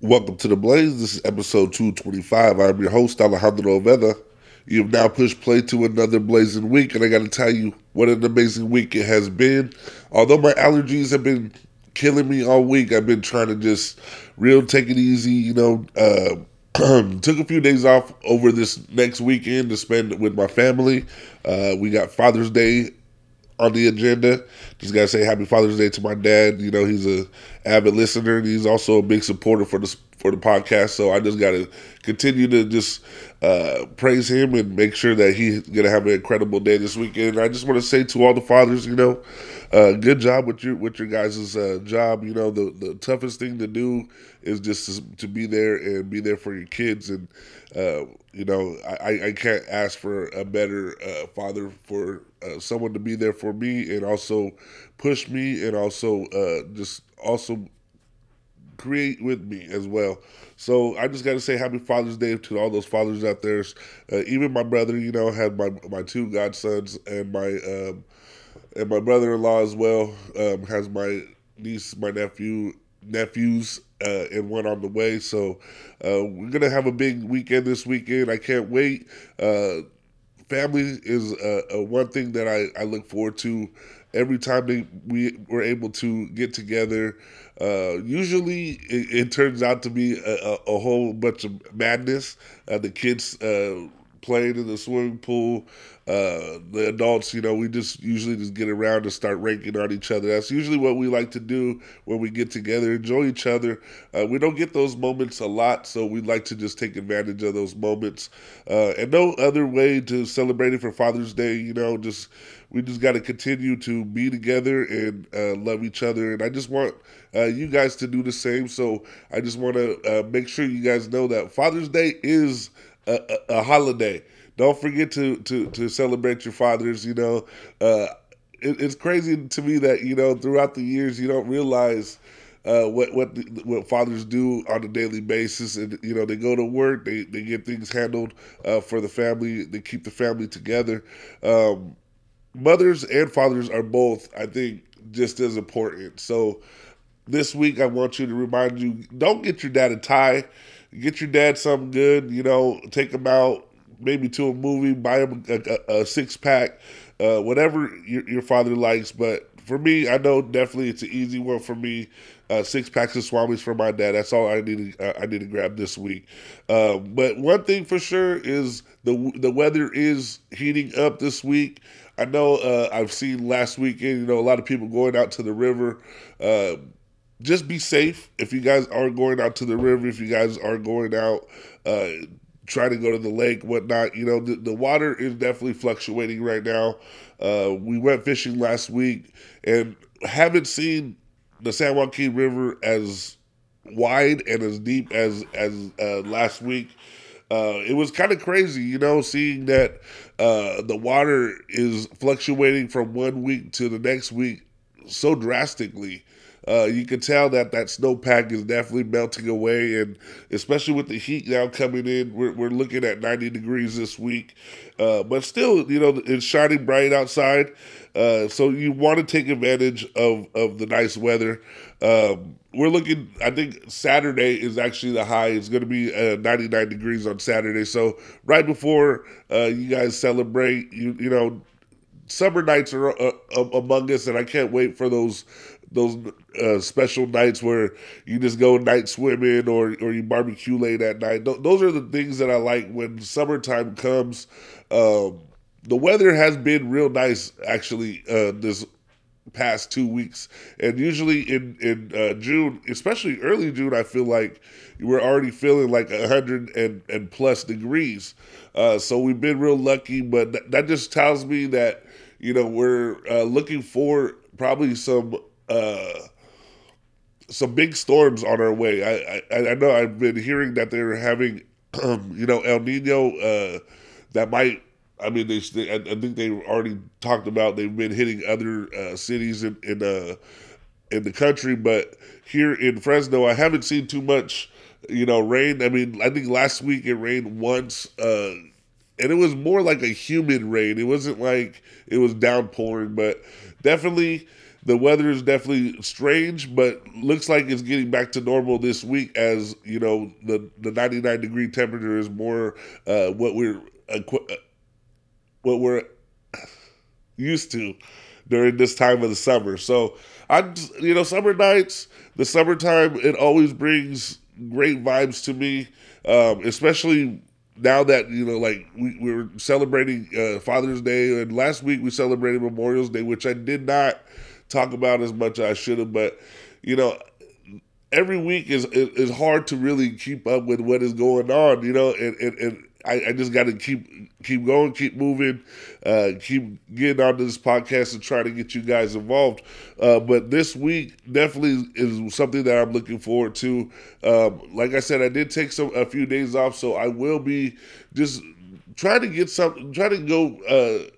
Welcome to The Blaze. This is episode 225. I'm your host, Alejandro Oveda. You've now pushed play to another blazing week, and I got to tell you what an amazing week it has been. Although my allergies have been killing me all week, I've been trying to just take it easy, took a few days off over this next weekend to spend with my family. We got Father's Day on the agenda. Just gotta say happy Father's Day to my dad. You know, he's a avid listener and he's also a big supporter for the podcast. So I just gotta continue to just praise him and make sure that he's gonna have an incredible day this weekend. I just want to say to all the fathers, good job with your guys' job. You know, the toughest thing to do is just to be there and be there for your kids. And I can't ask for a better father for someone to be there for me and also push me and also also create with me as well. So I just got to say happy Father's Day to all those fathers out there. Even my brother, had my two godsons and my brother-in-law as well, has my niece, my nephews, and one on the way. So we're going to have a big weekend this weekend. I can't wait. Family is one thing that I look forward to every time we were able to get together. Usually it turns out to be a whole bunch of madness. The kids playing in the swimming pool. The adults, we usually get around and start ranking on each other. That's usually what we like to do when we get together, enjoy each other. We don't get those moments a lot, so we like to just take advantage of those moments. And no other way to celebrate it for Father's Day, we just got to continue to be together and love each other. And I just want you guys to do the same. So I just want to make sure you guys know that Father's Day is a holiday. Don't forget to celebrate your fathers. It's crazy to me that throughout the years you don't realize what fathers do on a daily basis. And they go to work, they get things handled for the family, they keep the family together. Mothers and fathers are both, I think, just as important. So this week I want you to remind you: don't get your dad a tie. Get your dad something good. Take him out. Maybe to a movie, buy him a six-pack, whatever your father likes. But for me, I know definitely it's an easy one for me. 6 packs of Swamis for my dad. That's all I need to grab this week. But one thing for sure is the weather is heating up this week. I know I've seen last weekend, a lot of people going out to the river. Just be safe if you guys are going out to the river, if you guys are going out, try to go to the lake, whatnot. The water is definitely fluctuating right now. We went fishing last week and haven't seen the San Joaquin River as wide and as deep as last week. It was kind of crazy, seeing that the water is fluctuating from one week to the next week so drastically. You can tell that snowpack is definitely melting away, and especially with the heat now coming in, we're looking at 90 degrees this week. But still, it's shining bright outside, so you want to take advantage of the nice weather. We're looking, I think Saturday is actually the high. It's going to be 99 degrees on Saturday. So right before you guys celebrate, summer nights are among us, and I can't wait for those special nights where you just go night swimming or you barbecue late at night. Those are the things that I like when summertime comes. The weather has been real nice, actually, this past 2 weeks. And usually in June, especially early June, I feel like we're already feeling like 100 and plus degrees. So we've been real lucky, but that just tells me that, we're looking for probably some big storms on our way. I know I've been hearing that they're having, El Nino. I think they've already talked about they've been hitting other cities in the country, but here in Fresno, I haven't seen too much, rain. I think last week it rained once, and it was more like a humid rain. It wasn't like it was downpouring, but definitely. The weather is definitely strange, but looks like it's getting back to normal this week as, you know, the 99-degree temperature is more what we're used to during this time of the summer. So, summer nights, the summertime, it always brings great vibes to me, especially now that, we're celebrating Father's Day. And last week we celebrated Memorial Day, which I did not talk about as much as I should have. But, every week is hard to really keep up with what is going on, and I just got to keep going, keep moving, keep getting onto this podcast and try to get you guys involved. But this week definitely is something that I'm looking forward to. Like I said, I did take a few days off, so I will be just trying to get something, trying to go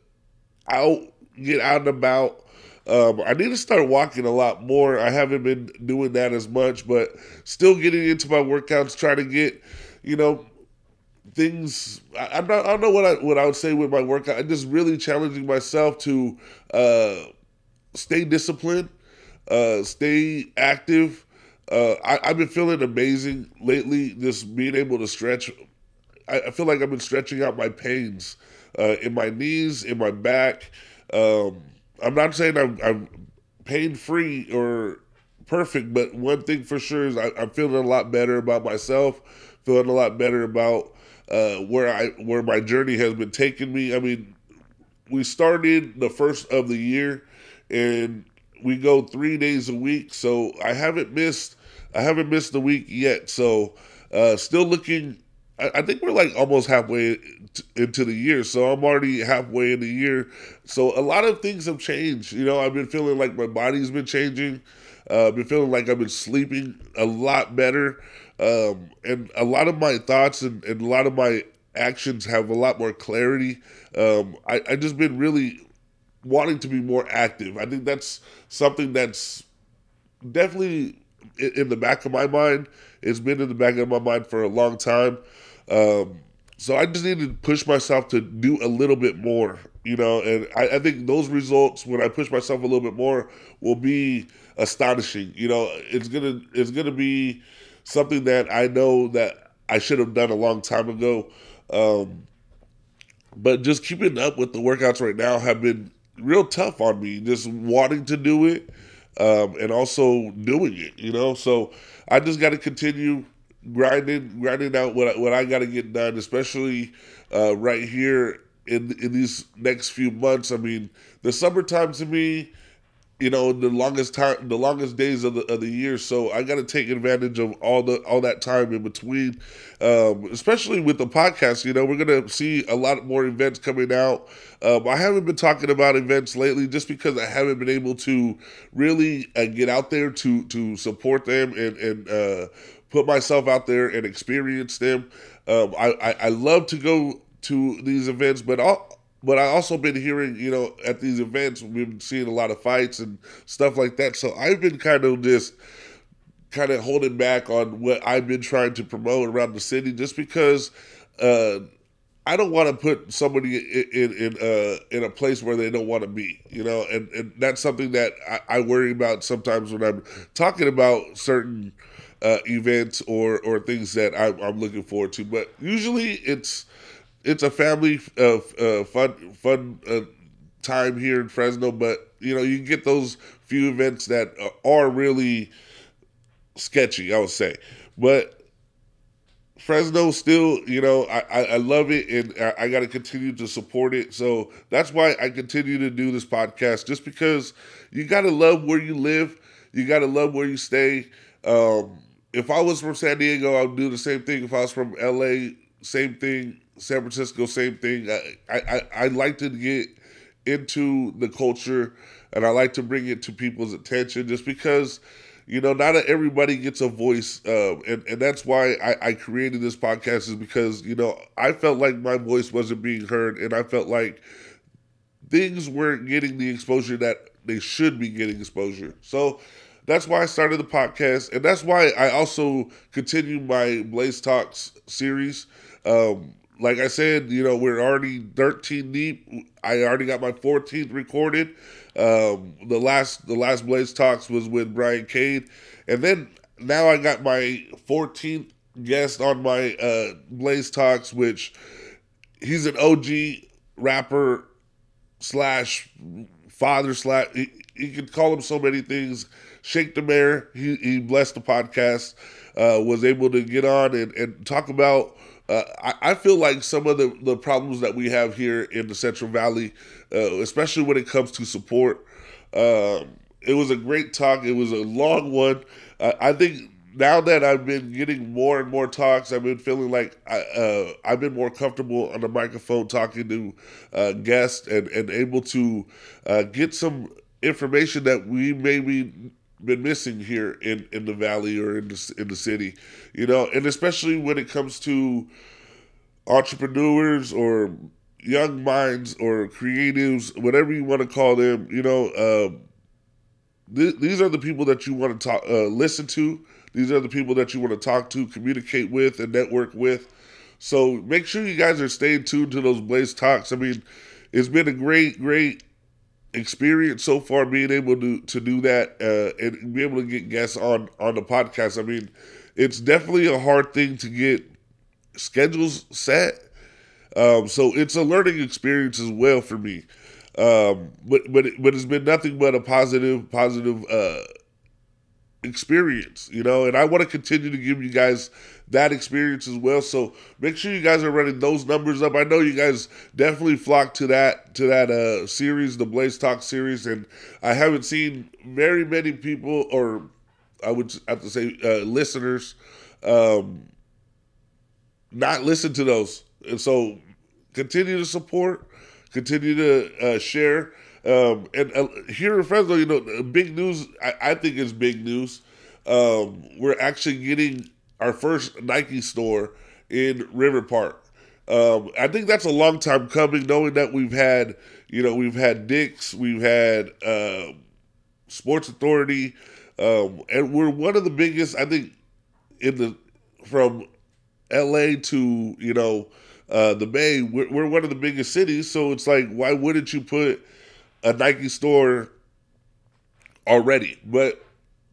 out, get out and about. I need to start walking a lot more. I haven't been doing that as much, but still getting into my workouts, trying to get, things. I don't know what I would say with my workout. I'm just really challenging myself to stay disciplined, stay active. I've been feeling amazing lately, just being able to stretch. I feel like I've been stretching out my pains in my knees, in my back. I'm not saying I'm pain-free or perfect, but one thing for sure is I'm feeling a lot better about myself, feeling a lot better about where my journey has been taking me. I mean, we started the first of the year, and we go 3 days a week. So I haven't missed a week yet. So still looking. I think we're like almost halfway into the year. So I'm already halfway in the year. So a lot of things have changed. I've been feeling like my body's been changing. I've been feeling like I've been sleeping a lot better. And a lot of my thoughts and a lot of my actions have a lot more clarity. I just been really wanting to be more active. I think that's something that's definitely in the back of my mind. It's been in the back of my mind for a long time. So I just need to push myself to do a little bit more, and I think those results, when I push myself a little bit more, will be astonishing. It's gonna be something that I know that I should have done a long time ago. But just keeping up with the workouts right now have been real tough on me, just wanting to do it and also doing it, So I just got to continue grinding out what I got to get done, especially right here in these next few months. I mean, the summertime to me, the longest days of the year. So I got to take advantage of all that time in between, especially with the podcast. We're going to see a lot more events coming out. I haven't been talking about events lately just because I haven't been able to really get out there to support them and put myself out there and experience them. I love to go to these events, but I also been hearing, at these events, we've been seeing a lot of fights and stuff like that. So I've been kind of holding back on what I've been trying to promote around the city, just because I don't want to put somebody in a place where they don't want to be, and that's something that I worry about sometimes when I'm talking about certain events or things that I'm looking forward to. But usually it's a family fun time here in Fresno, but you can get those few events that are really sketchy, I would say. But Fresno still, I love it, and I got to continue to support it. So that's why I continue to do this podcast, just because you got to love where you live, you got to love where you stay. If I was from San Diego, I would do the same thing. If I was from LA, same thing. San Francisco, same thing. I like to get into the culture, and I like to bring it to people's attention, just because, not everybody gets a voice. And that's why I created this podcast, is because, I felt like my voice wasn't being heard, and I felt like things weren't getting the exposure that they should be getting exposure. So that's why I started the podcast, and that's why I also continue my Blaze Talks series. Like I said, you know, we're already 13 deep. I already got my 14th recorded. The last Blaze Talks was with Brian Cade. And then now I got my 14th guest on my Blaze Talks, which he's an OG rapper slash father slash. He could call him so many things. Shake the Mayor, he blessed the podcast, was able to get on and talk about, I feel like some of the problems that we have here in the Central Valley, especially when it comes to support. It was a great talk. It was a long one. I think now that I've been getting more and more talks, I've been feeling like I've been more comfortable on the microphone talking to guests and able to get some information that we maybe been missing here in the valley or in the city, you know, and especially when it comes to entrepreneurs or young minds or creatives, whatever you want to call them, you know, these are the people that you want to talk, listen to. These are the people that you want to talk to, communicate with, and network with. So make sure you guys are staying tuned to those Blaze Talks. I mean, it's been a great experience so far being able to do that and be able to get guests on the podcast. I mean, it's definitely a hard thing to get schedules set. So it's a learning experience as well for me. But it's been nothing but a positive experience, you know, and I want to continue to give you guys that experience as well. So make sure you guys are running those numbers up. I know you guys definitely flocked to that series, the Blaze Talk series, and I haven't seen very many people, or I would have to say listeners, not listen to those. And so continue to support, continue to share. And here in Fresno, you know, big news, I think it's big news. We're actually getting our first Nike store in River Park. I think that's a long time coming, knowing that we've had Dick's, we've had Sports Authority, and we're one of the biggest, I think, from LA to, you know, the Bay, we're one of the biggest cities. So it's like, why wouldn't you put a Nike store already? But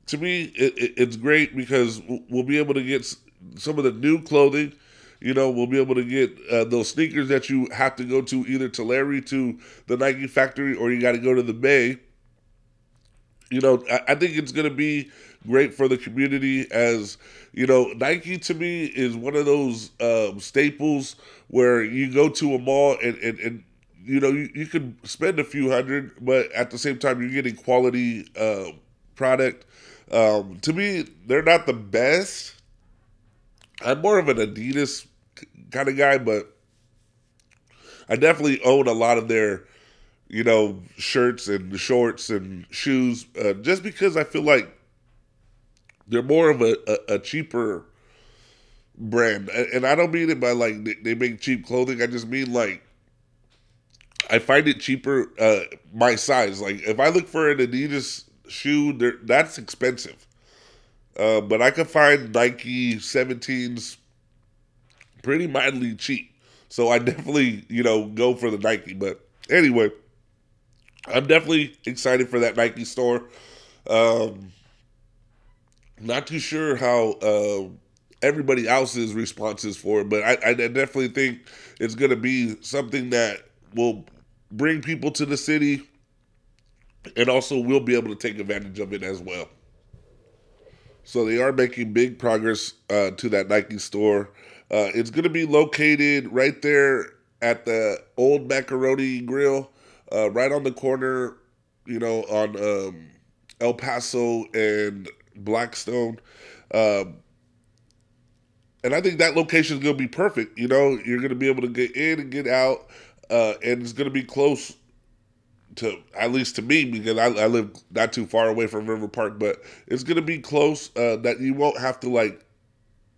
to me, it's great because we'll be able to get some of the new clothing. You know, we'll be able to get those sneakers that you have to go to either Tulare to the Nike factory, or you got to go to the Bay. You know, I think it's going to be great for the community, as, you know, Nike to me is one of those staples where you go to a mall and you know, you could spend a few hundred, but at the same time, you're getting quality product. To me, they're not the best. I'm more of an Adidas kind of guy, but I definitely own a lot of their, you know, shirts and shorts and shoes, just because I feel like they're more of a cheaper brand. And I don't mean it by, like, they make cheap clothing. I just mean, like, I find it cheaper, my size. Like, if I look for an Adidas shoe, that's expensive. But I can find Nike 17s pretty mildly cheap. So I definitely, you know, go for the Nike. But anyway, I'm definitely excited for that Nike store. Not too sure how everybody else's response is for it, but I definitely think it's going to be something that will bring people to the city, and also we'll be able to take advantage of it as well. So they are making big progress to that Nike store. It's going to be located right there at the Old Macaroni Grill, right on the corner, you know, on El Paso and Blackstone. And I think that location is going to be perfect. You know, you're going to be able to get in and get out. And it's going to be close to, at least to me, because I live not too far away from River Park, but it's going to be close that you won't have to, like,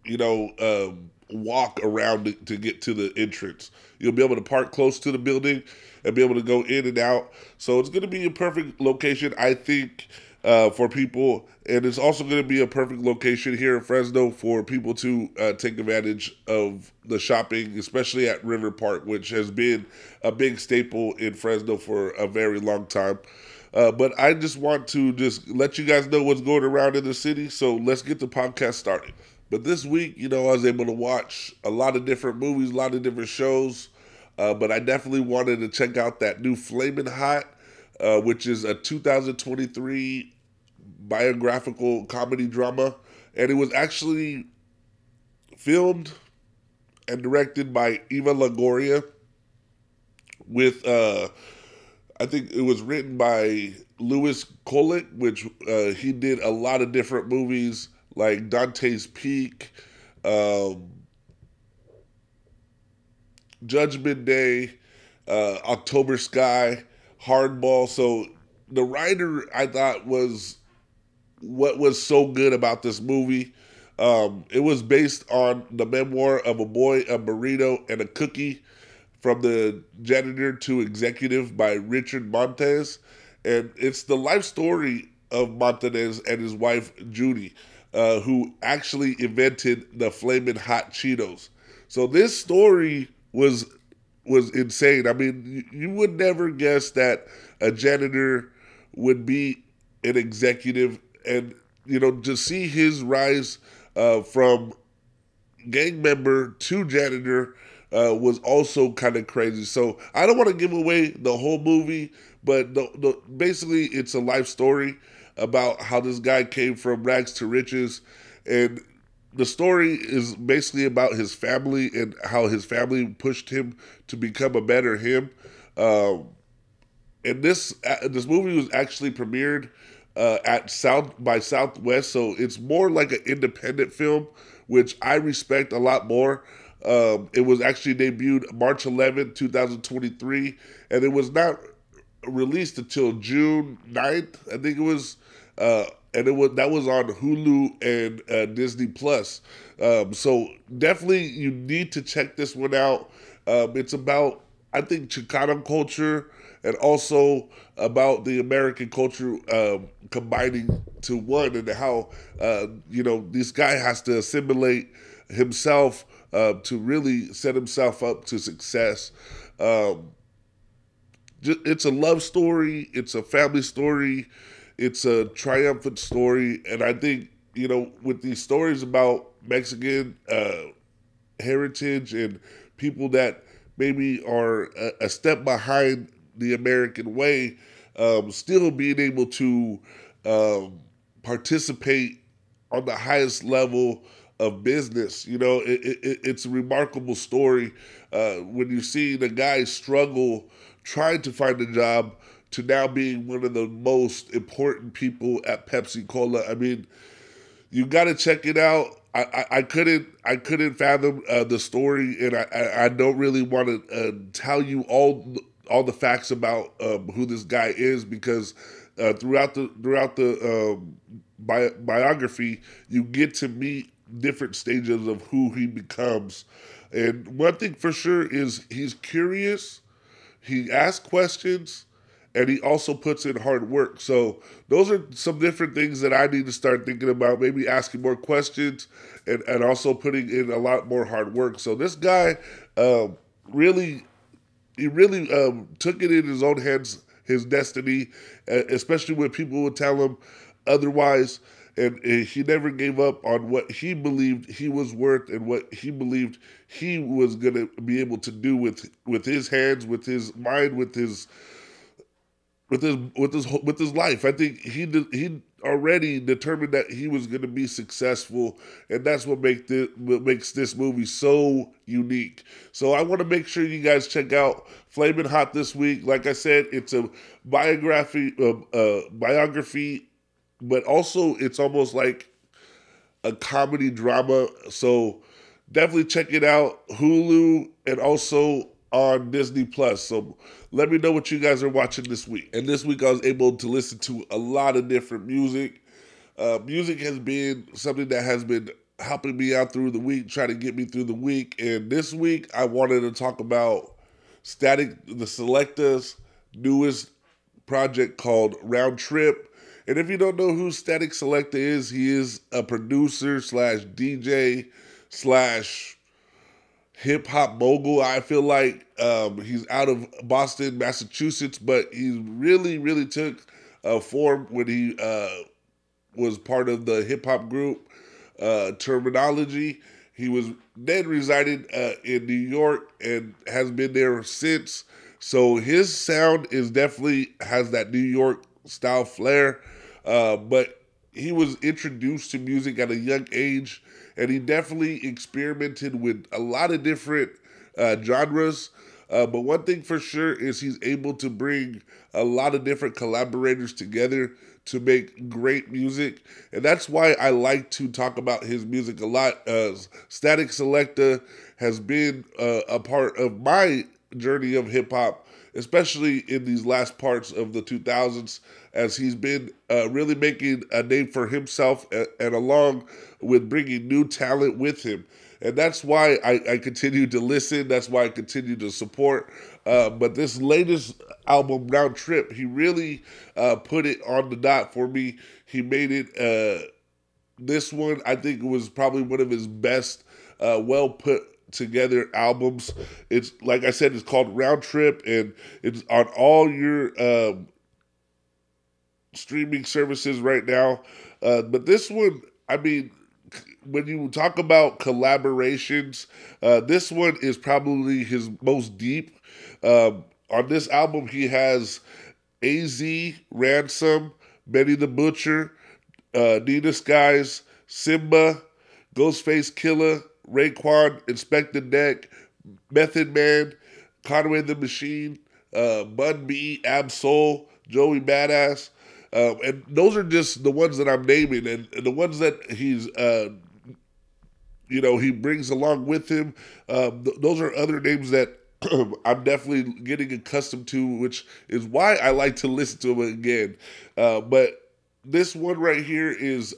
you know, walk around to get to the entrance. You'll be able to park close to the building and be able to go in and out. So it's going to be a perfect location. I think for people. And it's also going to be a perfect location here in Fresno for people to take advantage of the shopping, especially at River Park, which has been a big staple in Fresno for a very long time. But I just want to just let you guys know what's going around in the city. So let's get the podcast started. But this week, you know, I was able to watch a lot of different movies, a lot of different shows. But I definitely wanted to check out that new Flamin' Hot, which is a 2023 biographical comedy drama. And it was actually filmed and directed by Eva Longoria with... I think it was written by Lewis Kolek, which he did a lot of different movies like Dante's Peak, Judgment Day, October Sky, Hardball. So the writer, I thought, was what was so good about this movie. It was based on the memoir of a boy, a burrito, and a cookie, from the janitor to executive by Richard Montez. And it's the life story of Montez and his wife, Judy, who actually invented the Flamin' Hot Cheetos. So this story was insane. I mean, you would never guess that a janitor would be an executive. And, you know, to see his rise from gang member to janitor was also kind of crazy. So I don't want to give away the whole movie, but basically it's a life story about how this guy came from rags to riches. And the story is basically about his family and how his family pushed him to become a better him. And this movie was actually premiered at South by Southwest, so it's more like an independent film, which I respect a lot more. It was actually debuted March 11, 2023, and it was not released until June 9th, I think it was, and that was on Hulu and Disney Plus. So definitely you need to check this one out. It's about, I think, Chicano culture and also about the American culture combining to one, and how, you know, this guy has to assimilate himself to really set himself up to success. It's a love story. It's a family story. It's a triumphant story. And I think, you know, with these stories about Mexican heritage and people that maybe are a step behind the American way, still being able to participate on the highest level of business, you know, it's a remarkable story when you see the guy struggle trying to find a job to now being one of the most important people at Pepsi Cola. I mean, you got to check it out. I couldn't fathom the story, and I don't really want to tell you all the facts about who this guy is, because throughout the biography, you get to meet different stages of who he becomes. And one thing for sure is he's curious, he asks questions, and he also puts in hard work. So those are some different things that I need to start thinking about, maybe asking more questions and also putting in a lot more hard work. So this guy really took it in his own hands, his destiny, especially when people would tell him otherwise. And he never gave up on what he believed he was worth and what he believed he was going to be able to do with his hands, with his mind, with his life. I think he already determined that he was going to be successful, and that's what makes this movie so unique. So I want to make sure you guys check out Flamin' Hot this week. Like I said, it's a biography. But also, it's almost like a comedy drama. So definitely check it out, Hulu, and also on Disney Plus. So let me know what you guys are watching this week. And this week, I was able to listen to a lot of different music. Music has been something that has been helping me out through the week, trying to get me through the week. And this week, I wanted to talk about Statik Selektah's newest project called Round Trip. And if you don't know who Statik Selektah is, he is a producer slash DJ slash hip hop mogul. I feel like he's out of Boston, Massachusetts, but he really, really took form when he was part of the hip hop group Terminology. He was then resided in New York and has been there since. So his sound is definitely has that New York style flair. But he was introduced to music at a young age, and he definitely experimented with a lot of different genres. But one thing for sure is he's able to bring a lot of different collaborators together to make great music. And that's why I like to talk about his music a lot. Statik Selektah has been a part of my journey of hip-hop, especially in these last parts of the 2000s, as he's been really making a name for himself and along with bringing new talent with him. And that's why I continue to listen. That's why I continue to support. But this latest album, Round Trip, he really put it on the dot for me. He made it, this one, I think it was probably one of his best, well put together albums. It's, like I said, it's called Round Trip, and it's on all your streaming services right now. But this one, I mean, when you talk about collaborations, this one is probably his most deep. On this album, he has AZ, Ransom, Benny the Butcher, Nina Skies, Simba, Ghostface Killah, Raekwon, Inspect the Deck, Method Man, Conway the Machine, Bun B, Absol, Joey Badass. And those are just the ones that I'm naming, and the ones that he's, he brings along with him. Those are other names that I'm definitely getting accustomed to, which is why I like to listen to him again. But this one right here is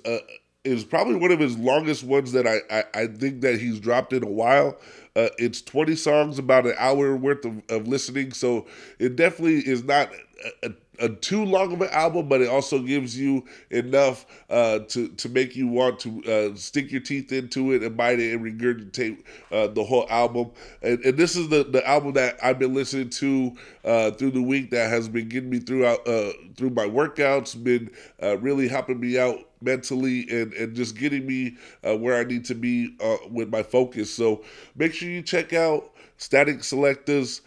probably one of his longest ones that I think that he's dropped in a while. It's 20 songs, about an hour worth of listening. So it definitely is not a too long of an album, but it also gives you enough to make you want to stick your teeth into it and bite it and regurgitate the whole album. And this is the album that I've been listening to through the week that has been getting me throughout through my workouts, been really helping me out mentally and just getting me where I need to be with my focus. So make sure you check out Statik Selektah's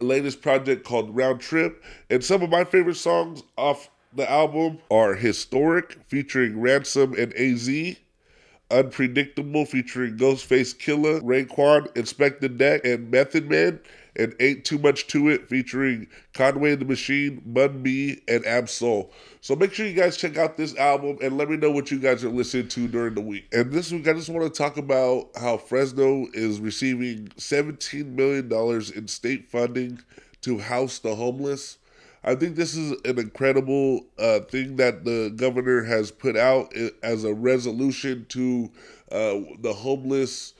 latest project called Round Trip. And some of my favorite songs off the album are Historic featuring Ransom and AZ, Unpredictable featuring Ghostface Killah, Raekwon, Inspect the Deck, and Method Man, and Ain't Too Much to It featuring Conway the Machine, Bun B, and Absol. So make sure you guys check out this album and let me know what you guys are listening to during the week. And this week, I just want to talk about how Fresno is receiving $17 million in state funding to house the homeless. I think this is an incredible thing that the governor has put out as a resolution to the homeless,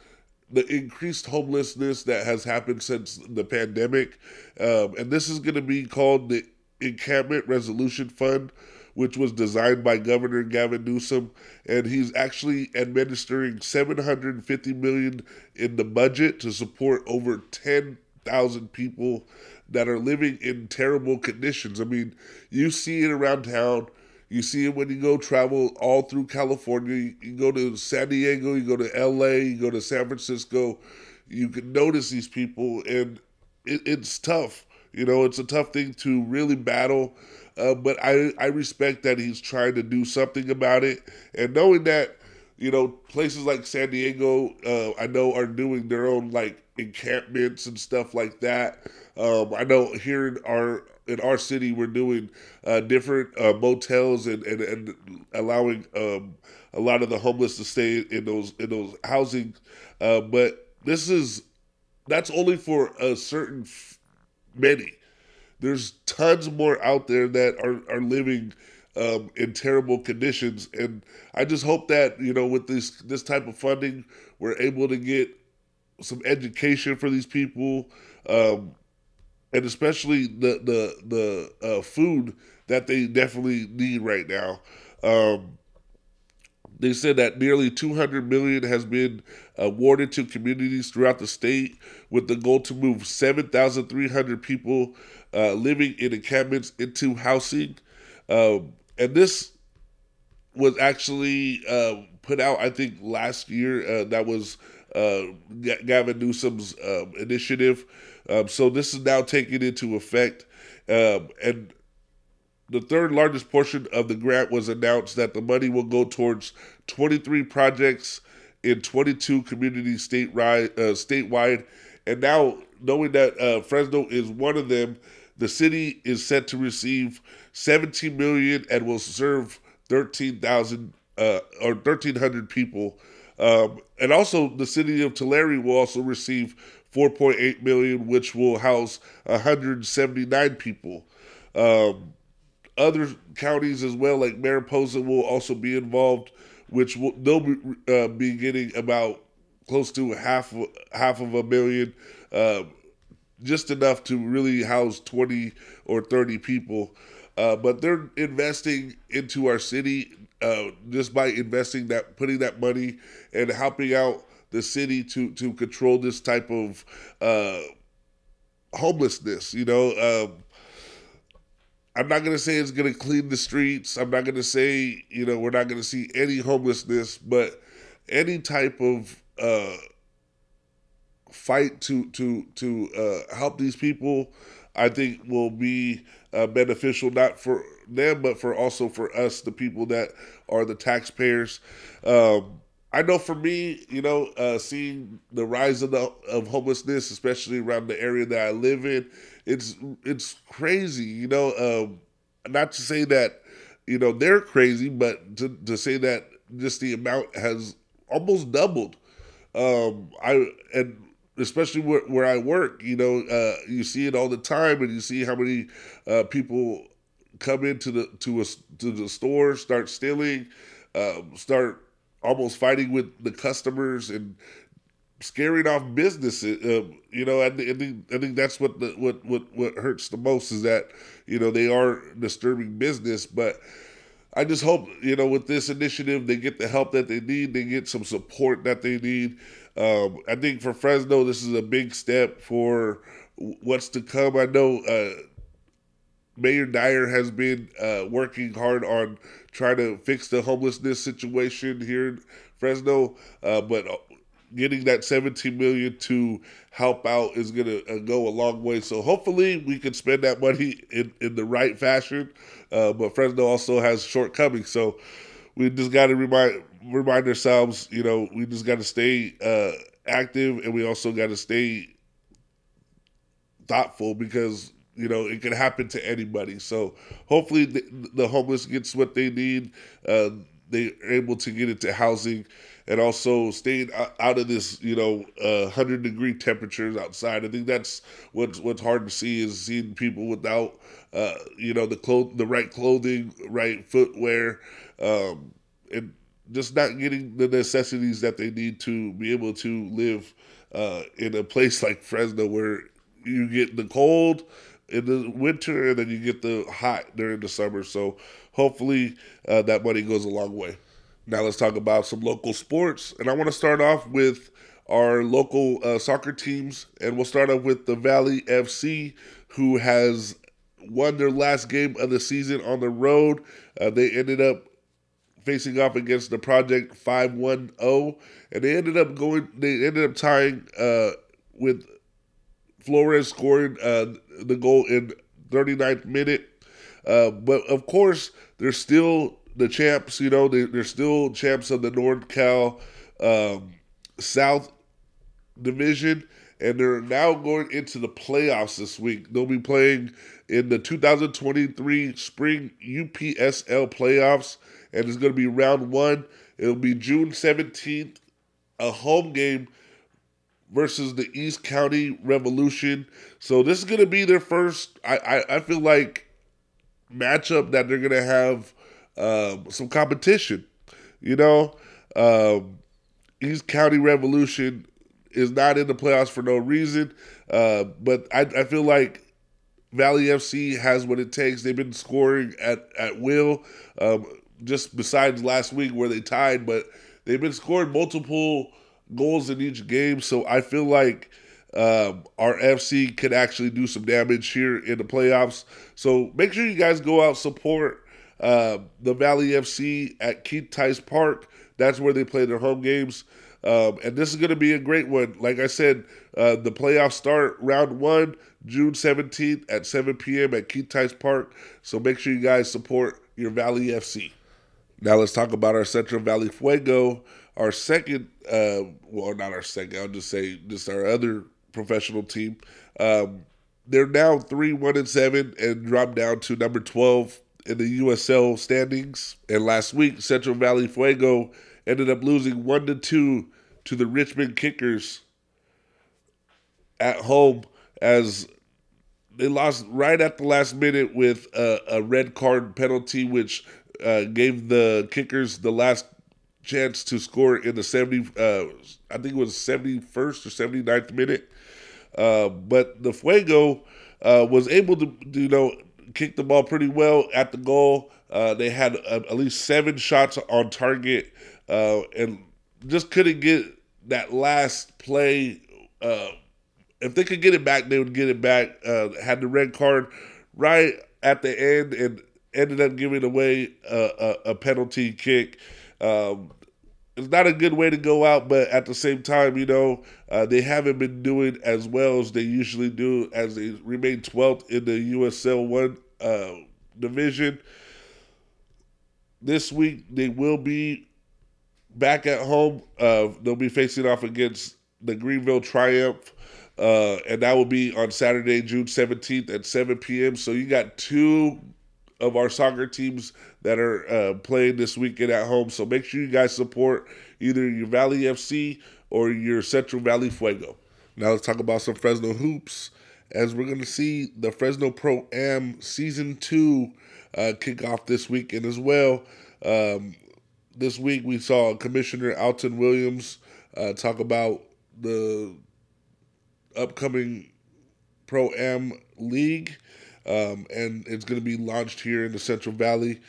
the increased homelessness that has happened since the pandemic. And this is going to be called the Encampment Resolution Fund, which was designed by Governor Gavin Newsom. And he's actually administering $750 million in the budget to support over 10,000 people that are living in terrible conditions. I mean, you see it around town. You see it when you go travel all through California. You go to San Diego, you go to LA, you go to San Francisco. You can notice these people, and it's tough. You know, it's a tough thing to really battle. But I respect that he's trying to do something about it. And knowing that, you know, places like San Diego, I know are doing their own, like, encampments and stuff like that. I know here in our city, we're doing different motels and allowing a lot of the homeless to stay in those housing. But that's only for a certain many. There's tons more out there that are living in terrible conditions, and I just hope that, you know, with this type of funding, we're able to get some education for these people, and especially the food that they definitely need right now. They said that nearly $200 million has been awarded to communities throughout the state with the goal to move 7,300 people living in encampments into housing. And this was actually put out, I think, last year. That was Gavin Newsom's initiative. So this is now taken into effect. And the third largest portion of the grant was announced that the money will go towards 23 projects in 22 communities statewide. And now, knowing that Fresno is one of them, the city is set to receive $17 million and will serve 13,000 or 1,300 people. And also, the city of Tulare will also receive $4.8 million, which will house 179 people. Other counties as well, like Mariposa, will also be involved, which will, they'll be getting about close to half of $1 million, just enough to really house 20 or 30 people. But they're investing into our city just by investing that, putting that money and helping out the city to control this type of homelessness, you know. I'm not going to say it's going to clean the streets. I'm not going to say, you know, we're not going to see any homelessness, but any type of fight to help these people, I think will be beneficial, not for them, but for also for us, the people that are the taxpayers. I know for me, you know, seeing the rise of homelessness, especially around the area that I live in, it's crazy, you know. Not to say that, you know, they're crazy, but to say that just the amount has almost doubled. And especially where I work, you know, you see it all the time, and you see how many people come into the store, start stealing, start almost fighting with the customers and scaring off businesses. You know, I think that's what hurts the most, is that, you know, they are disturbing business. But I just hope, you know, with this initiative, they get the help that they need, they get some support that they need. I think for Fresno, this is a big step for what's to come. I know Mayor Dyer has been working hard on trying to fix the homelessness situation here in Fresno, but getting that $17 million to help out is going to go a long way. So hopefully we can spend that money in the right fashion, but Fresno also has shortcomings. So we just got to remind ourselves, you know, we just got to stay active, and we also got to stay thoughtful, because you know, it can happen to anybody. So hopefully the homeless gets what they need. They're able to get into housing, and also staying out of this, you know, 100-degree temperatures outside. I think that's what's hard to see, is seeing people without, you know, the right clothing, right footwear, and just not getting the necessities that they need to be able to live in a place like Fresno, where you get the cold in the winter, and then you get the hot during the summer. So hopefully that money goes a long way. Now let's talk about some local sports, and I want to start off with our local soccer teams, and we'll start off with the Valley FC, who has won their last game of the season on the road. They ended up facing off against the Project 510, and they ended up tying with Flores scoring the goal in 39th minute. But of course, they're still the champs, you know, they're still champs of the NorCal South Division, and they're now going into the playoffs this week. They'll be playing in the 2023 Spring UPSL Playoffs, and it's going to be round one. It'll be June 17th, a home game versus the East County Revolution. So this is going to be their first, I feel like, matchup that they're going to have some competition. You know, East County Revolution is not in the playoffs for no reason, but I feel like Valley FC has what it takes. They've been scoring at will, just besides last week where they tied, but they've been scoring multiple goals in each game. So I feel like our FC can actually do some damage here in the playoffs. So make sure you guys go out, support the Valley FC at Keith Tice Park. That's where they play their home games. And this is going to be a great one. Like I said, the playoffs start round one, June 17th at 7 p.m. at Keith Tice Park. So make sure you guys support your Valley FC. Now let's talk about our Central Valley Fuego, our second, well, not our second, I'll just say just our other professional team. They're now 3-1-7 and dropped down to number 12 in the USL standings. And last week, Central Valley Fuego ended up losing 1-2 to the Richmond Kickers at home as they lost right at the last minute with a red card penalty, which gave the Kickers the last chance to score in the 71st or 79th minute. But the Fuego was able to, kick the ball pretty well at the goal. They had at least 7 shots on target and just couldn't get that last play. If they could get it back, they would get it back. Had the red card right at the end and ended up giving away a penalty kick. It's not a good way to go out, but at the same time, they haven't been doing as well as they usually do as they remain 12th in the USL 1 division. This week, they will be back at home. They'll be facing off against the Greenville Triumph, and that will be on Saturday, June 17th at 7 p.m. So you got two of our soccer teams that are playing this weekend at home. So make sure you guys support either your Valley FC or your Central Valley Fuego. Now let's talk about some Fresno hoops, as we're going to see the Fresno Pro-Am Season 2 kick off this weekend as well. This week we saw Commissioner Alton Williams talk about the upcoming Pro-Am League. And it's going to be launched here in the Central Valley.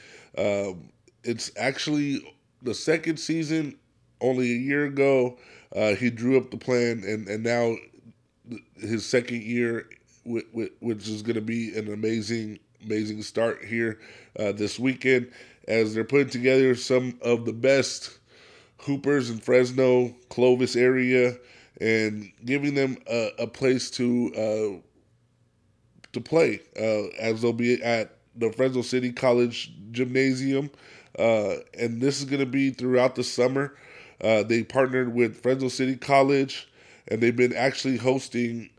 It's actually the second season. Only a year ago, he drew up the plan, and now his second year, which is going to be an amazing, amazing start here this weekend, as they're putting together some of the best hoopers in Fresno, Clovis area, and giving them a place to play, as they'll be at the Fresno City College Gymnasium. And this is going to be throughout the summer. They partnered with Fresno City College, and they've been actually hosting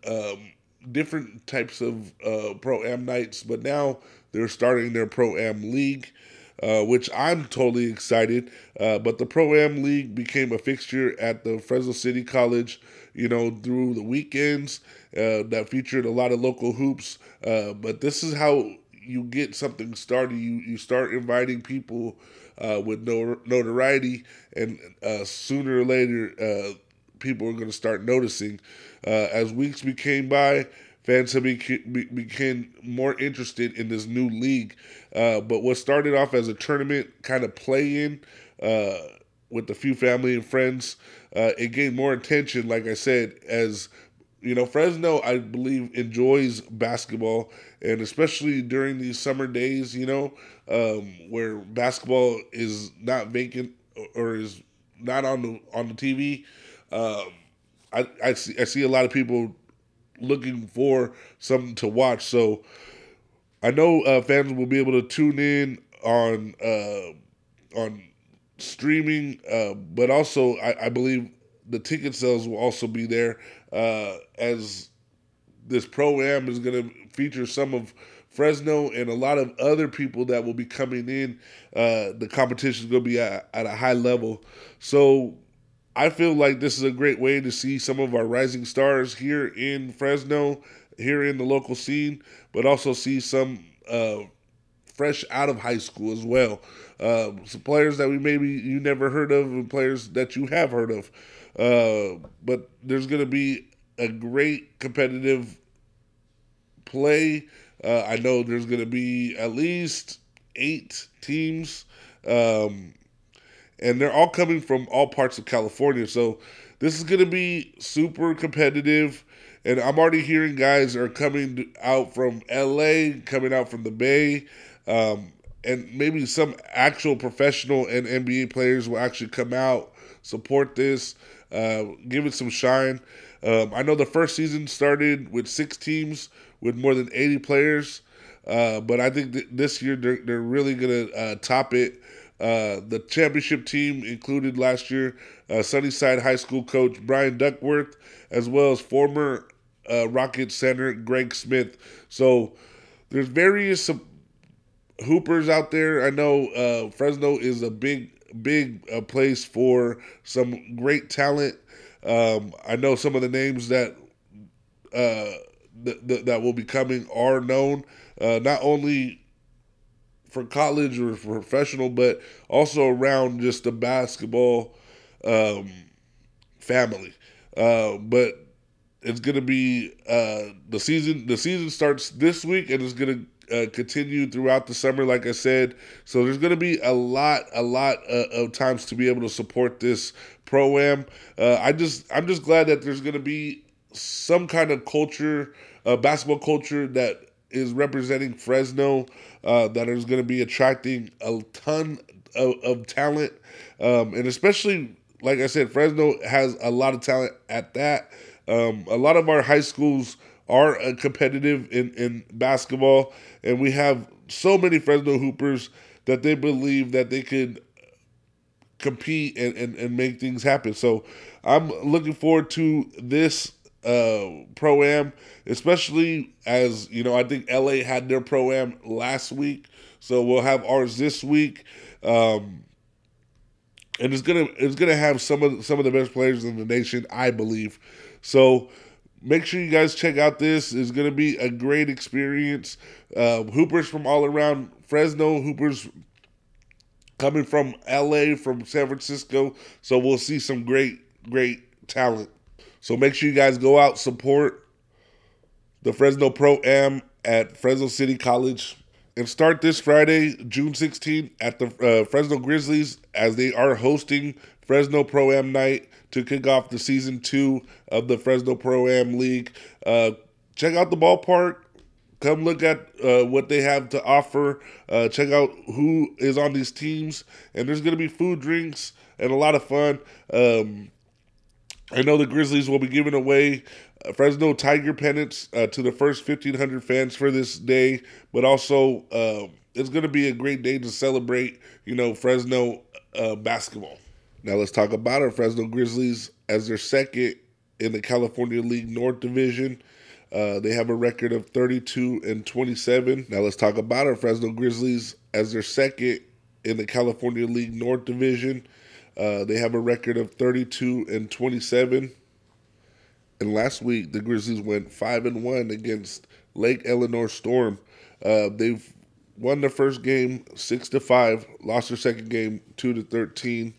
different types of pro-am nights. But now they're starting their pro-am league, which I'm totally excited. But the pro-am league became a fixture at the Fresno City College, through the weekends that featured a lot of local hoops. But this is how you get something started. You start inviting people with notoriety, and sooner or later, people are going to start noticing. As weeks became by, fans have became more interested in this new league. But what started off as a tournament kind of play-in with a few family and friends, it gained more attention, like I said, as Fresno, I believe, enjoys basketball, and especially during these summer days, where basketball is not vacant or is not on the TV. I see a lot of people looking for something to watch. So I know fans will be able to tune in on streaming, but also I believe the ticket sales will also be there, as this pro-am is going to feature some of Fresno and a lot of other people that will be coming in. The competition is going to be at a high level. So I feel like this is a great way to see some of our rising stars here in Fresno, here in the local scene, but also see some fresh out of high school as well. Some players that you never heard of, and players that you have heard of. But there's going to be a great competitive play I know there's going to be at least 8 teams, and they're all coming from all parts of California. So this is going to be super competitive, and I'm already hearing guys are coming out from LA, coming out from the Bay, and maybe some actual professional and NBA players will actually come out, support this, give it some shine. I know the first season started with 6 teams with more than 80 players, but I think this year they're really going to top it. The championship team included last year Sunnyside High School coach Brian Duckworth, as well as former Rocket center Greg Smith. So there's various hoopers out there. I know Fresno is a big place for some great talent. I know some of the names that that will be coming are known, not only for college or for professional, but also around just the basketball family. But it's going to be the season. The season starts this week and it's going to continue throughout the summer, like I said. So there's going to be a lot of times to be able to support this pro-am. I'm just glad that there's going to be some kind of culture, basketball culture that is representing Fresno, that is going to be attracting a ton of talent. And especially, like I said, Fresno has a lot of talent at that. A lot of our high schools are competitive in basketball, and we have so many Fresno hoopers that they believe that they could compete and make things happen. So I'm looking forward to this pro-am, especially as, you know, I think LA had their pro-am last week, so we'll have ours this week. And it's gonna have some of the best players in the nation, I believe. So make sure you guys check out this. It's gonna be a great experience. Hoopers from all around Fresno, hoopers coming from LA, from San Francisco. So we'll see some great talent. So make sure you guys go out, support the Fresno Pro-Am at Fresno City College, and start this Friday, June 16th, at the Fresno Grizzlies, as they are hosting Fresno Pro-Am Night to kick off the Season 2 of the Fresno Pro-Am League. Check out the ballpark. Come look at what they have to offer. Check out who is on these teams. And there's going to be food, drinks, and a lot of fun. I know the Grizzlies will be giving away Fresno Tiger pennants to the first 1,500 fans for this day, but also it's going to be a great day to celebrate, you know, Fresno basketball. Now let's talk about our Fresno Grizzlies, as they're second in the California League North Division. They have a record of 32-27. Now let's talk about our Fresno Grizzlies, as they're second in the California League North Division. They have a record of 32-27. And last week, the Grizzlies went 5-1 against Lake Eleanor Storm. They've won their first game 6-5, lost their second game 2-13.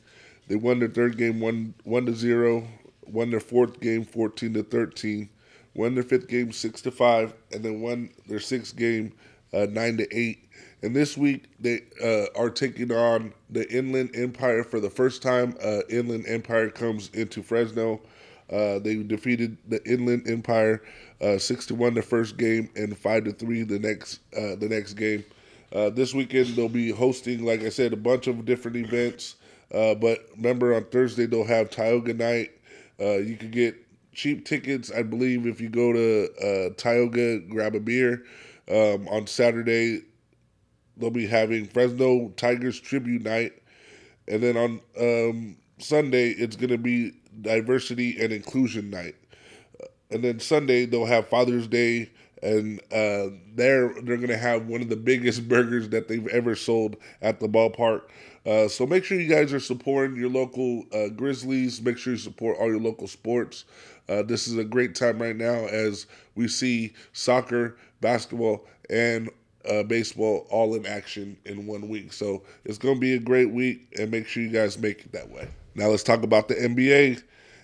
They won their third game 1-0, won their fourth game 14-13, won their fifth game 6-5, and then won their sixth game 9-8. And this week, they are taking on the Inland Empire for the first time. Inland Empire comes into Fresno. They defeated the Inland Empire 6-1 the first game and 5-3 the next game. This weekend, they'll be hosting, like I said, a bunch of different events. But remember, on Thursday, they'll have Tioga Night. You can get cheap tickets, I believe, if you go to Tioga, grab a beer. On Saturday, they'll be having Fresno Tigers Tribute Night. And then on Sunday, it's going to be Diversity and Inclusion Night. And then Sunday, they'll have Father's Day. And they're going to have one of the biggest burgers that they've ever sold at the ballpark. So make sure you guys are supporting your local Grizzlies. Make sure you support all your local sports. This is a great time right now, as we see soccer, basketball, and baseball all in action in one week. So it's going to be a great week, and make sure you guys make it that way. Now let's talk about the NBA,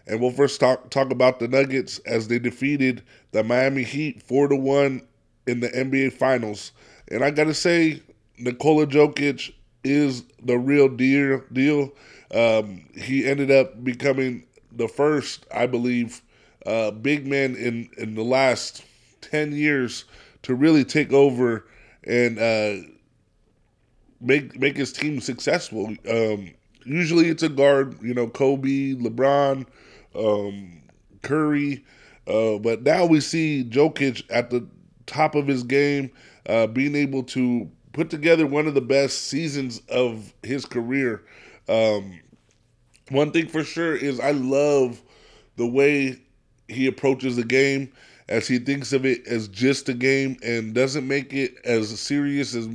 and we'll first talk about the Nuggets, as they defeated the Miami Heat 4-1 in the NBA Finals. And I got to say, Nikola Jokic is the real deal. He ended up becoming the first, I believe, big man in the last 10 years to really take over and make his team successful. Usually it's a guard, you know, Kobe, LeBron, Curry. But now we see Jokic at the top of his game, being able to put together one of the best seasons of his career. One thing for sure is I love the way he approaches the game, as he thinks of it as just a game and doesn't make it as serious as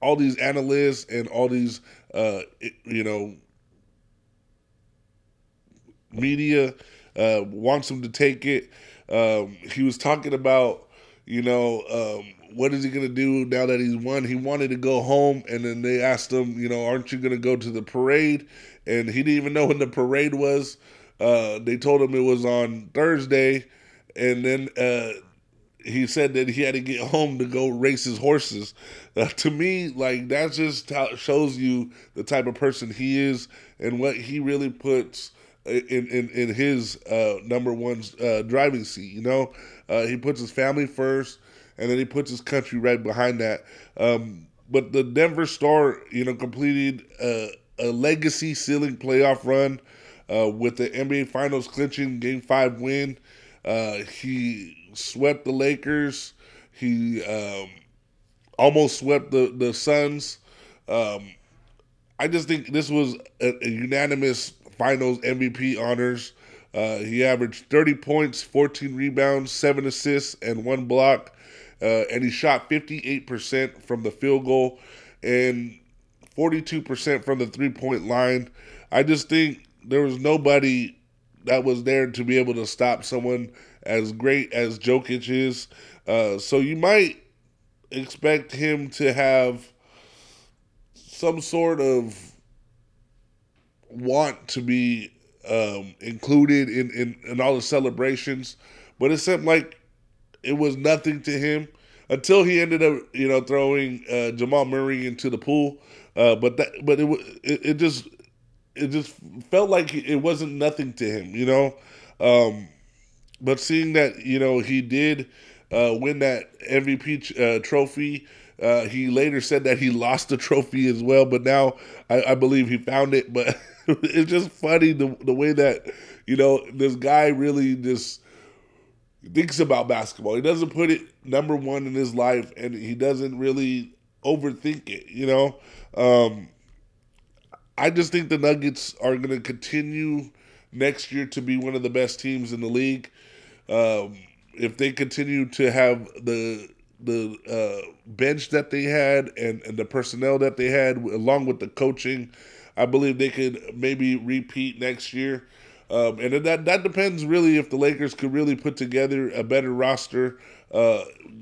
all these analysts and all these, media wants him to take it. He was talking about, what is he going to do now that he's won? He wanted to go home, and then they asked him, aren't you going to go to the parade? And he didn't even know when the parade was. They told him it was on Thursday, and then he said that he had to get home to go race his horses. To me, that just shows you the type of person he is and what he really puts in his number one driving seat. He puts his family first, and then he puts his country right behind that. But the Denver Star, completed a legacy-sealing playoff run with the NBA Finals clinching Game 5 win. He swept the Lakers. He almost swept the Suns. I just think this was a unanimous Finals MVP honors. He averaged 30 points, 14 rebounds, 7 assists, and 1 block. And he shot 58% from the field goal and 42% from the three-point line. I just think there was nobody that was there to be able to stop someone as great as Jokic is. So you might expect him to have some sort of want to be included in all the celebrations. But it seemed like it was nothing to him until he ended up, throwing Jamal Murray into the pool. But it just felt like it wasn't nothing to him, but seeing that, he did win that MVP trophy, he later said that he lost the trophy as well, but now I believe he found it. But it's just funny the way that, this guy really just thinks about basketball. He doesn't put it number one in his life, and he doesn't really overthink it, I just think the Nuggets are going to continue next year to be one of the best teams in the league. If they continue to have the bench that they had and the personnel that they had, along with the coaching, I believe they could maybe repeat next year. And that depends really if the Lakers could really put together a better roster,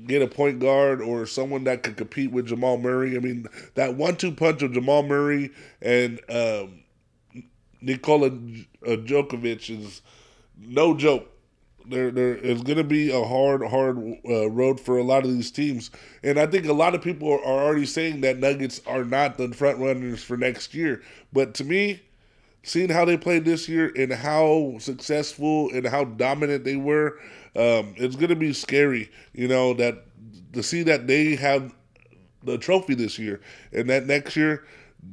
get a point guard or someone that could compete with Jamal Murray. I mean, that 1-2 punch of Jamal Murray and Nikola Jokic is no joke. There is going to be a hard road for a lot of these teams. And I think a lot of people are already saying that Nuggets are not the front runners for next year. But to me, seeing how they played this year and how successful and how dominant they were, it's going to be scary, that to see that they have the trophy this year and that next year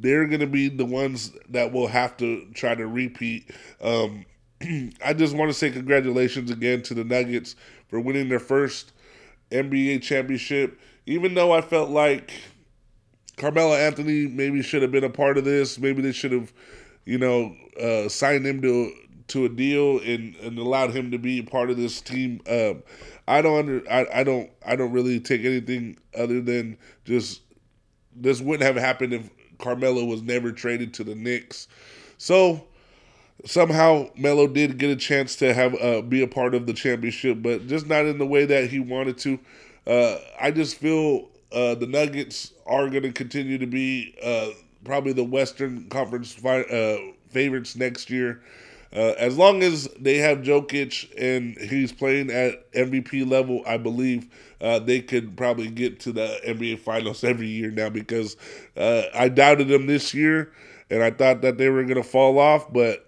they're going to be the ones that will have to try to repeat. I just want to say congratulations again to the Nuggets for winning their first NBA championship, even though I felt like Carmelo Anthony maybe should have been a part of this. Maybe they should have signed him to a deal and allowed him to be a part of this team. I don't really take anything other than just this wouldn't have happened if Carmelo was never traded to the Knicks. So somehow Melo did get a chance to have be a part of the championship, but just not in the way that he wanted to. I just feel the Nuggets are going to continue to be probably the Western Conference favorites next year. As long as they have Jokic and he's playing at MVP level, I believe they could probably get to the NBA Finals every year now, because I doubted them this year, and I thought that they were going to fall off, but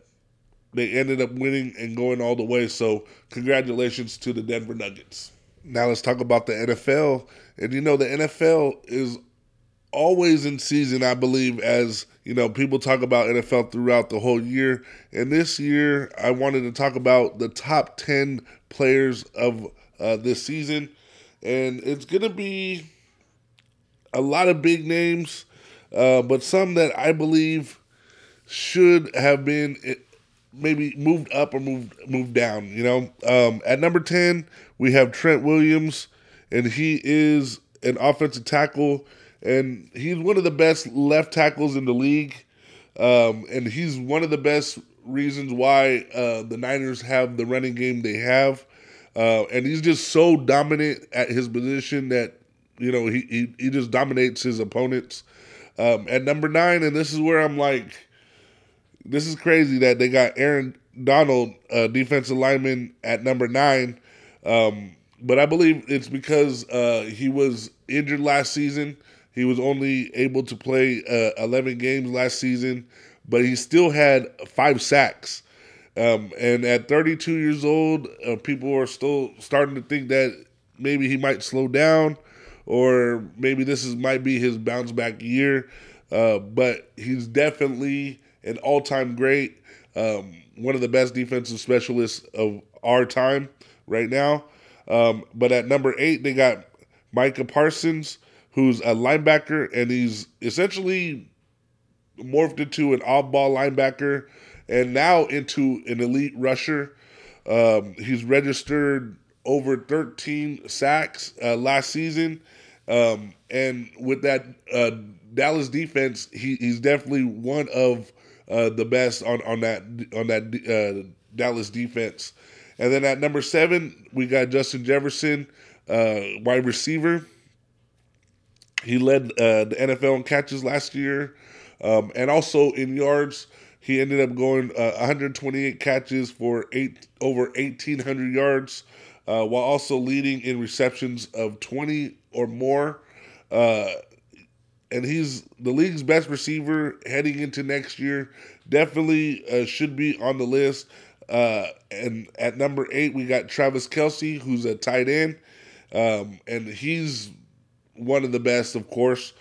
they ended up winning and going all the way. So congratulations to the Denver Nuggets. Now let's talk about the NFL. And, you know, the NFL is always in season, I believe, as, you know, people talk about NFL throughout the whole year. And this year, I wanted to talk about the top 10 players of this season. And it's going to be a lot of big names, but some that I believe should have been maybe moved up or moved down, you know. At number 10, we have Trent Williams, and he is an offensive tackle, and he's one of the best left tackles in the league, and he's one of the best reasons why the Niners have the running game they have, and he's just so dominant at his position that, you know, he just dominates his opponents. At number 9, and this is where I'm like, this is crazy that they got Aaron Donald, defensive lineman, at number 9. But I believe it's because he was injured last season. He was only able to play 11 games last season, but he still had 5 sacks. And at 32 years old, people are still starting to think that maybe he might slow down, or maybe this might be his bounce back year. But he's definitely an all-time great, one of the best defensive specialists of our time right now. But at number 8, they got Micah Parsons, who's a linebacker, and he's essentially morphed into an off-ball linebacker and now into an elite rusher. He's registered over 13 sacks last season, and with that Dallas defense, he's definitely one of the best on that Dallas defense. And then at number 7, we got Justin Jefferson, wide receiver. He led the NFL in catches last year, and also in yards. He ended up going 128 catches for over 1,800 yards, while also leading in receptions of 20 or more. And he's the league's best receiver heading into next year. Definitely should be on the list. And at number 8, we got Travis Kelce, who's a tight end. And he's one of the best, of course.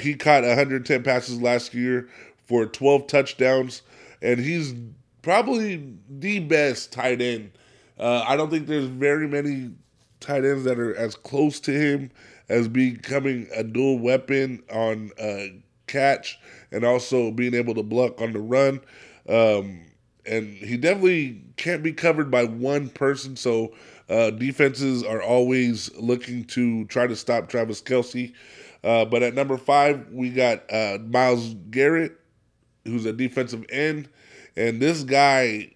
He caught 110 passes last year for 12 touchdowns. And he's probably the best tight end. I don't think there's very many tight ends that are as close to him as becoming a dual weapon on catch and also being able to block on the run. And he definitely can't be covered by one person, so defenses are always looking to try to stop Travis Kelce. But at number 5, we got Myles Garrett, who's a defensive end. And this guy,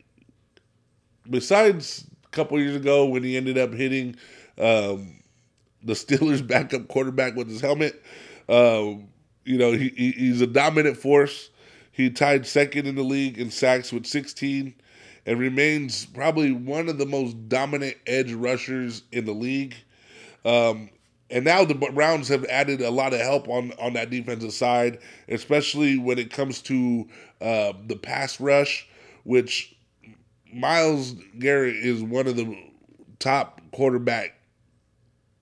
besides a couple years ago when he ended up hitting the Steelers' backup quarterback with his helmet, you know, he's a dominant force. He tied second in the league in sacks with 16 and remains probably one of the most dominant edge rushers in the league. And now the Browns have added a lot of help on that defensive side, especially when it comes to the pass rush, which Myles Garrett is one of the top quarterback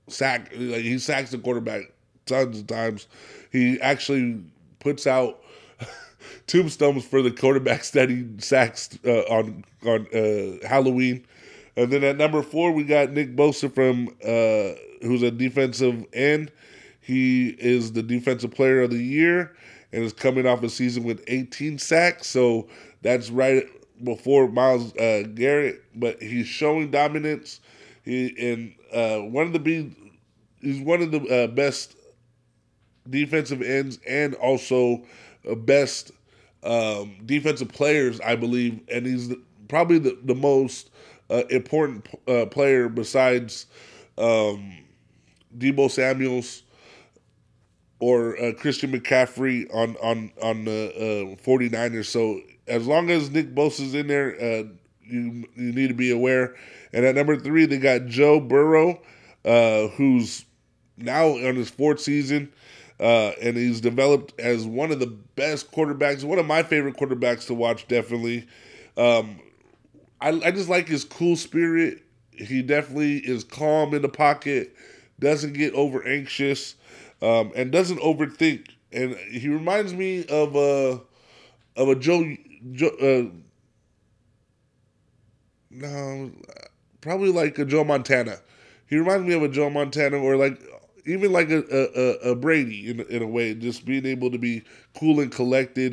sack. Like, he sacks the quarterback tons of times. He actually puts out tombstones for the quarterbacks that he sacks on Halloween. And then at number 4, we got Nick Bosa who's a defensive end. He is the defensive player of the year and is coming off a season with 18 sacks. So that's right before Myles Garrett, but he's showing dominance. He's one of the best defensive ends and also best defensive players, I believe, and he's probably the most important player besides Debo Samuels or Christian McCaffrey on the 49ers. So as long as Nick Bosa's in there, you need to be aware. And at number 3, they got Joe Burrow, who's now on his 4th season, and he's developed as one of the best quarterbacks, one of my favorite quarterbacks to watch, definitely. I just like his cool spirit. He definitely is calm in the pocket, doesn't get over anxious, and doesn't overthink. And he reminds me of a probably like a Joe Montana. He reminds me of a Joe Montana, or like even like a Brady in a way, just being able to be cool and collected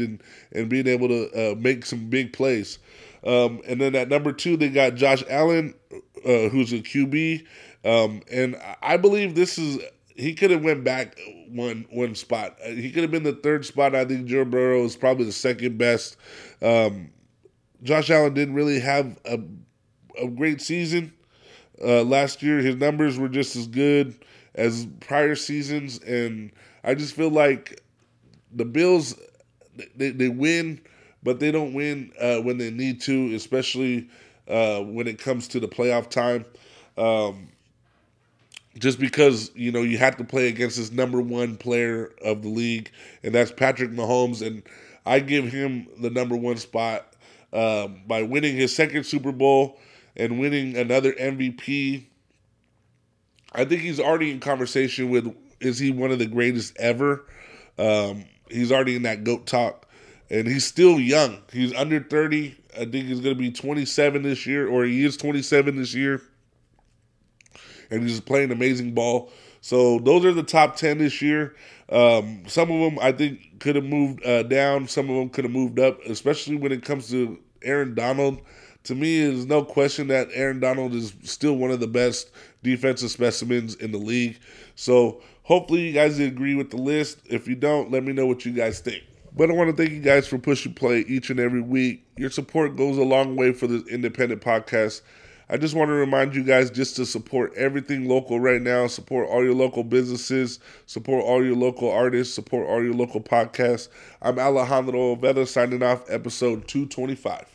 and being able to make some big plays. And then at number 2, they got Josh Allen, who's a QB. And I believe he could have went back one spot. He could have been the 3rd spot. I think Joe Burrow is probably the 2nd best. Josh Allen didn't really have a great season last year. His numbers were just as good as prior seasons. And I just feel like the Bills, they win, but they don't win when they need to, especially when it comes to the playoff time. Just because, you have to play against this number 1 player of the league, and that's Patrick Mahomes. And I give him the number 1 spot by winning his 2nd Super Bowl and winning another MVP. I think he's already in conversation with, is he one of the greatest ever? He's already in that GOAT talk. And he's still young. He's under 30. I think he's going to be 27 this year, or he is 27 this year. And he's playing amazing ball. So those are the top 10 this year. Some of them, I think, could have moved down. Some of them could have moved up, especially when it comes to Aaron Donald. To me, there's no question that Aaron Donald is still one of the best defensive specimens in the league. So hopefully you guys agree with the list. If you don't, let me know what you guys think. But I want to thank you guys for pushing play each and every week. Your support goes a long way for this independent podcast. I just want to remind you guys just to support everything local right now. Support all your local businesses. Support all your local artists. Support all your local podcasts. I'm Alejandro Oveda signing off, episode 225.